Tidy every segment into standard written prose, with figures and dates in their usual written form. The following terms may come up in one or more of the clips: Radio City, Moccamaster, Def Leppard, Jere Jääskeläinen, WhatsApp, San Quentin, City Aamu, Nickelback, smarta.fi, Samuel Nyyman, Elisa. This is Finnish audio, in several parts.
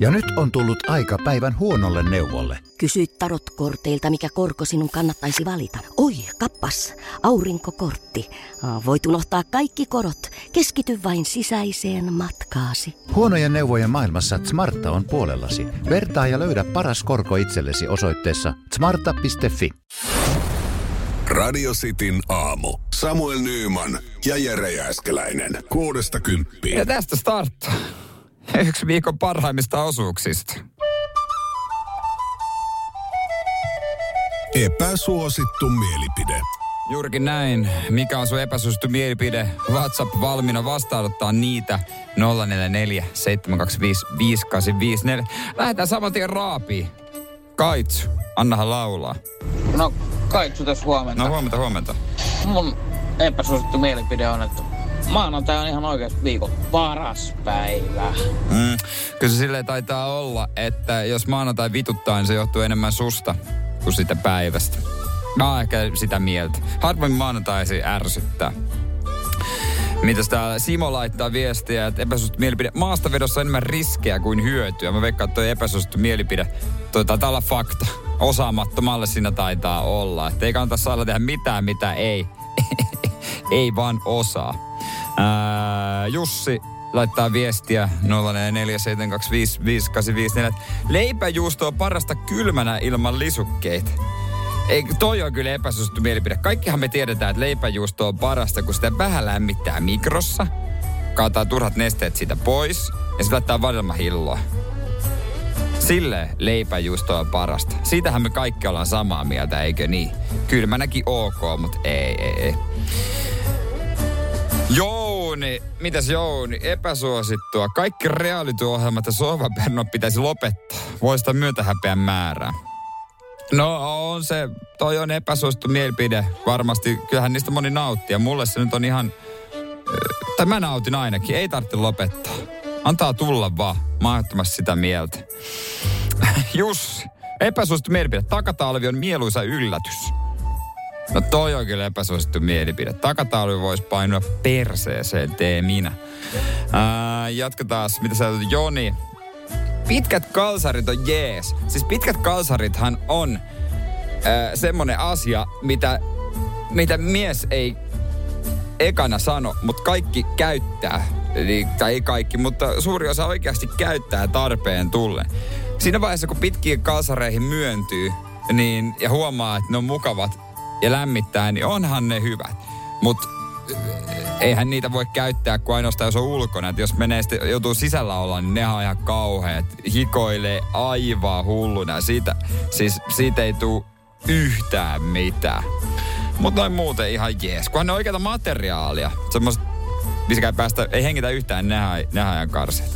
Ja nyt on tullut aika päivän huonolle neuvolle. Kysy tarotkorteilta, mikä korko sinun kannattaisi valita. Oi, kappas, aurinkokortti. Voit unohtaa kaikki korot. Keskity vain sisäiseen matkaasi. Huonojen neuvojen maailmassa Smarta on puolellasi. Vertaa ja löydä paras korko itsellesi osoitteessa smarta.fi. Radio Cityn aamu. Samuel Nyyman ja Jere Jääskeläinen. 6-10. Ja tästä starttaa. Yksi viikon parhaimmista osuuksista. Epäsuosittu mielipide. Juurikin näin. Mikä on sun epäsuosittu mielipide? WhatsApp valmiina vastaanottaa niitä 044 725 5854. Lähdetään saman tien raapiin. Kaitsu, annahan laulaa. No Kaitsu tässä huomenta. No huomenta. Mun epäsuosittu mielipide on, että maanantai on ihan oikeasti viikon paras päivä. Kyllä se silleen taitaa olla, että jos maanantai vituttaa, niin se johtuu enemmän susta kuin sitä päivästä. Mä oon ehkä sitä mieltä. Harvoin maanantaisi ärsyttää. Mitäs täällä Simo laittaa viestiä, että epäsuosittu mielipide. Maastavedossa on enemmän riskejä kuin hyötyä. Mä veikkaan, että toi epäsuosittu mielipide, toi taitaa olla fakta. Osaamattomalle siinä taitaa olla. Että ei kannata saada tehdä mitään, mitä ei. Ei vaan osaa. Jussi laittaa viestiä 047255854. Leipäjuusto on parasta kylmänä ilman lisukkeita. Ei, toi on kyllä epäsuosittu mielipide. Kaikkihan me tiedetään, että leipäjuusto on parasta, kun sitä vähän lämmittää mikrossa. Kaataa turhat nesteet siitä pois ja se laittaa vadelmahilloa. Silleen leipäjuusto on parasta. Siitähän me kaikki ollaan samaa mieltä, eikö niin? Kylmänäkin ok, mutta ei. Jouni, mitäs Jouni? Epäsuosittua. Kaikki reality-ohjelmat ja sohvapernot pitäisi lopettaa. Voista myötähäpeän määrää. No on se, toi on epäsuosittu mielipide. Varmasti, kyllähän niistä moni nauttii. Ja mulle se nyt on ihan, tai mä nautin ainakin. Ei tarvitse lopettaa. Antaa tulla vaan. Mä ajattomasti sitä mieltä. Jussi, epäsuosittu mielipide. Takatalvi on mieluisa yllätys. No toi on kyllä epäsuosittu mielipide. Takatalvi voisi painua perseeseen, tee minä. Jatketaan, mitä sä olet, Joni? Pitkät kalsarit on jees. Siis pitkät kalsarithan on semmonen asia, mitä mies ei ekana sano, mutta kaikki käyttää. Eli, tai ei kaikki, mutta suuri osa oikeasti käyttää tarpeen tullen. Siinä vaiheessa, kun pitkiin kalsareihin myöntyy niin, ja huomaa, että ne on mukavat, ja lämmittää, niin onhan ne hyvät. Mutta eihän niitä voi käyttää kuin ainoastaan, jos on ulkona. Et jos menee sitten, joutuu sisällä olla, niin nehän on ihan kauheat. Hikoilee aivan hulluna. Siitä ei tule yhtään mitään. Mutta noin muuten ihan jees. Kunhan ne on oikeata materiaalia. Semmoiset, missä ei hengitä yhtään, niin nehän ihan karseet.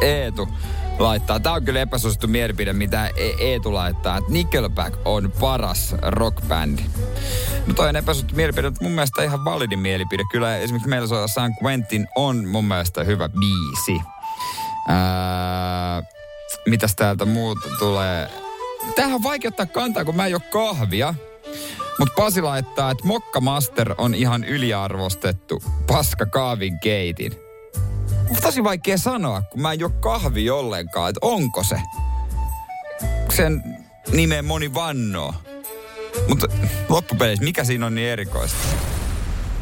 Eetu laittaa. Tää on kyllä epäsuosittu mielipide, mitä Eetu laittaa. Nickelback on paras rockbändi. No toi on epäsuosittu mielipide, mutta mun mielestä ihan validi mielipide. Kyllä esimerkiksi meillä soilla San Quentin on mun mielestä hyvä biisi. Mitäs täältä muuta tulee? Tämähän on vaikea ottaa kantaa, kun mä en oo kahvia. Mut Pasi laittaa, että Moccamaster on ihan yliarvostettu paska kaavin keitin. Tosi vaikea sanoa, kun mä en juo kahvia ollenkaan, että onko se. Sen nimeen moni vannoo. Mutta loppupeleissä, mikä siinä on niin erikoista?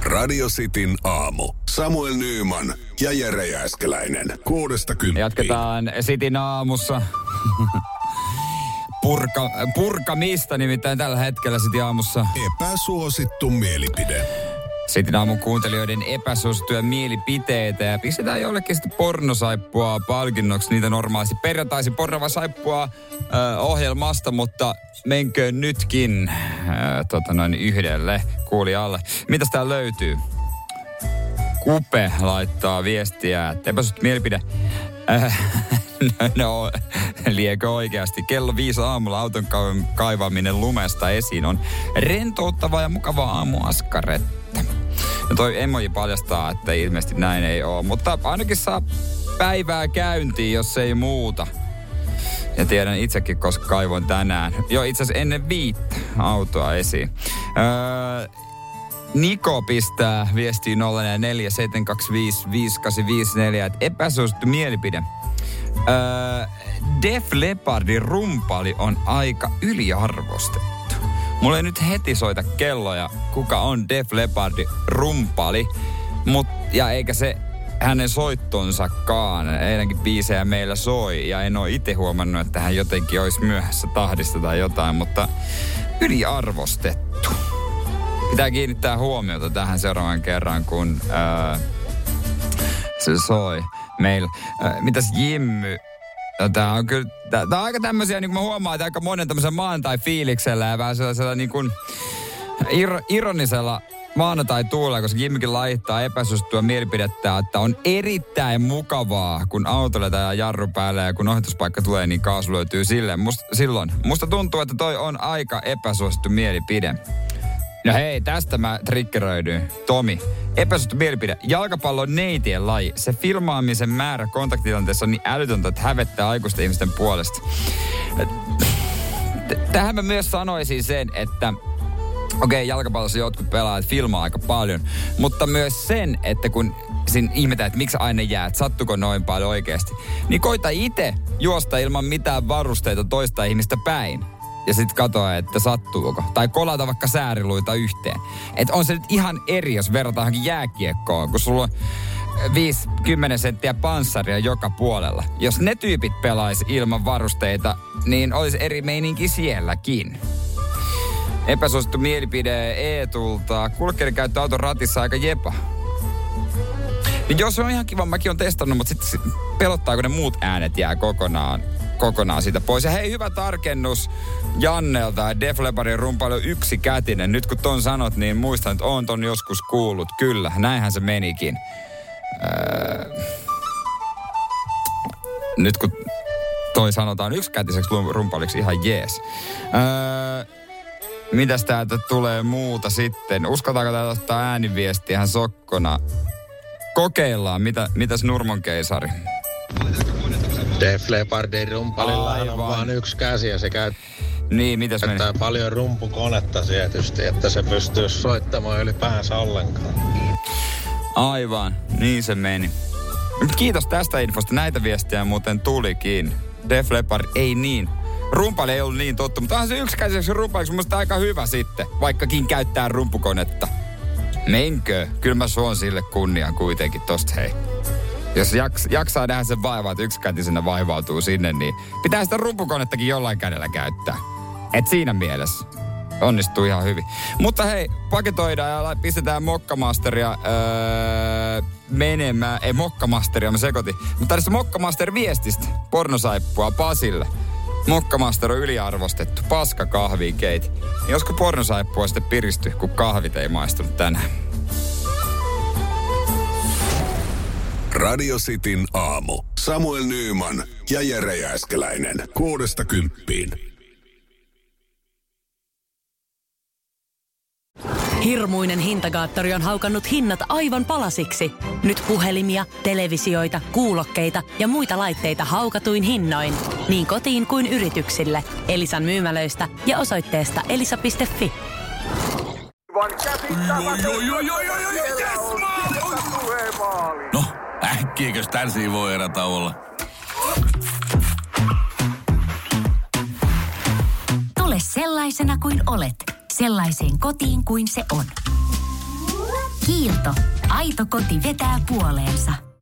Radio Cityn aamu. Samuel Nyyman ja Jere Jääskeläinen. 6-10. Jatketaan Cityn aamussa. Purkamista nimittäin tällä hetkellä Cityn aamussa. Epäsuosittu mielipide. Sitten aamun kuuntelijoiden epäsuosittuja mielipiteitä ja pistetään jollekin sitten pornosaippua palkinnoksi niitä normaalisti perjantaisin pornava saippua ohjelmasta, mutta menköön nytkin yhdelle kuulijalle. Mitäs tää löytyy? Kupe laittaa viestiä, että epäsuosittu mielipide. No, liekö oikeasti. Kello 5 aamulla auton kaivaminen lumesta esiin on rentouttavaa ja mukavaa aamuaskaretta. Ja toi emoji paljastaa, että ilmeisesti näin ei ole, mutta ainakin saa päivää käyntiin, jos ei muuta. Ja tiedän itsekin, koska kaivoin tänään. Jo itse asiassa ennen 5 autoa esiin. Niko pistää viestiin 047255854, että epäsuosittu mielipide. Def Leppardin rumpali on aika yliarvostettu. Mulla ei nyt heti soita kelloja, kuka on Def Leppardin rumpali, ja eikä se hänen soittonsakaan. Eilenkin biisejä meillä soi, ja en ole itse huomannut, että hän jotenkin olisi myöhässä tahdista tai jotain, mutta yliarvostettu. Pitää kiinnittää huomiota tähän seuraavan kerran, kun se soi meillä. Mitäs Jimmy? Tää on kyllä, tää on aika tämmöisiä, niin kuin mä huomaan, että aika monen tämmöisen maanantai-fiiliksellä ja vähän sellaisella niin kuin ironisella maanantai-tuulella, koska Jimmykin laittaa epäsuosittua mielipidettä, että on erittäin mukavaa, kun autoleta ja jarru päälle ja kun ohituspaikka tulee, niin kaasu löytyy silleen. Musta tuntuu, että toi on aika epäsuosittu mielipide. No hei, tästä mä triggeröidyin. Tomi, epäsuosittu mielipide. Jalkapallo on neitien laji. Se filmaamisen määrä kontaktitilanteessa on niin älytöntä, että hävettää aikuisten ihmisten puolesta. Tähän mä myös sanoisin sen, että okei, jalkapallossa jotkut pelaajat filmaa aika paljon, mutta myös sen, että kun sin ihmetään, että miksi aina jäät, sattuko noin paljon oikeasti, niin koita itse juosta ilman mitään varusteita toista ihmistä päin. Ja sit katoa, että sattuuko. Tai kolata vaikka sääriluita yhteen. Et on se nyt ihan eri, jos verrataan jääkiekkoon, kun sulla on 5-10 senttiä panssaria joka puolella. Jos ne tyypit pelaisi ilman varusteita, niin olisi eri meininki sielläkin. Epäsuosittu mielipide Eetulta. Kulkkeiden käyttö auton ratissa aika jepa. Niin jos on ihan kiva, mäkin on testannut, mutta sit pelottaako ne muut äänet jää kokonaan siitä pois. Ja hei, hyvä tarkennus Jannelta. Def Leppardin rumpali on yksikätinen. Nyt kun ton sanot, niin muistan, että oon ton joskus kuullut. Kyllä, näinhän se menikin. Nyt kun toi sanotaan yksikätiseksi rumpaliksi, ihan jees. Mitäs täältä tulee muuta sitten? Uskaltaako täältä ottaa ääniviestiähän sokkona? Kokeillaan. Mitäs Nurmon keisari? Def Leppardin rumpalilla on vaan yksi käsi ja se niin, mitäs käyttää meni? Paljon rumpukonetta tietysti, että se pystyy soittamaan ylipäänsä ollenkaan. Aivan, niin se meni. Kiitos tästä infosta, näitä viestejä muuten tulikin. Def Leppard ei niin. Rumpali ei ollut niin tottu, mutta onhan se yksikäiseksi rumpaliksi musta aika hyvä sitten, vaikkakin käyttää rumpukonetta. Menkö? Kyllä mä suon sille kunnian kuitenkin tosta hei. Jos jaksaa nähdä sen vaivaa, että yksikätisenä vaivautuu sinne, niin pitää sitä rumpukonettakin jollain kädellä käyttää. Et siinä mielessä onnistuu ihan hyvin. Mutta hei, paketoidaan ja pistetään Moccamasteria menemään. Ei Moccamasteria, mä sekoitin. Mutta tässä Moccamaster-viestistä pornosaippua Pasille. Moccamaster on yliarvostettu. Paska kahviin keiti. Josko pornosaippua sitten piristyi, kun kahvit ei maistunut tänään. Radio Cityn aamu. Samuel Nyyman ja Jere Jääskeläinen. 6–10. Hirmuinen hintakaattori on haukannut hinnat aivan palasiksi. Nyt puhelimia, televisioita, kuulokkeita ja muita laitteita haukatuin hinnoin. Niin kotiin kuin yrityksille. Elisan myymälöistä ja osoitteesta elisa.fi. No. Äkkiäkös tän siivoo erätauolla? Tule sellaisena kuin olet, sellaiseen kotiin kuin se on. Kiilto. Aito koti vetää puoleensa.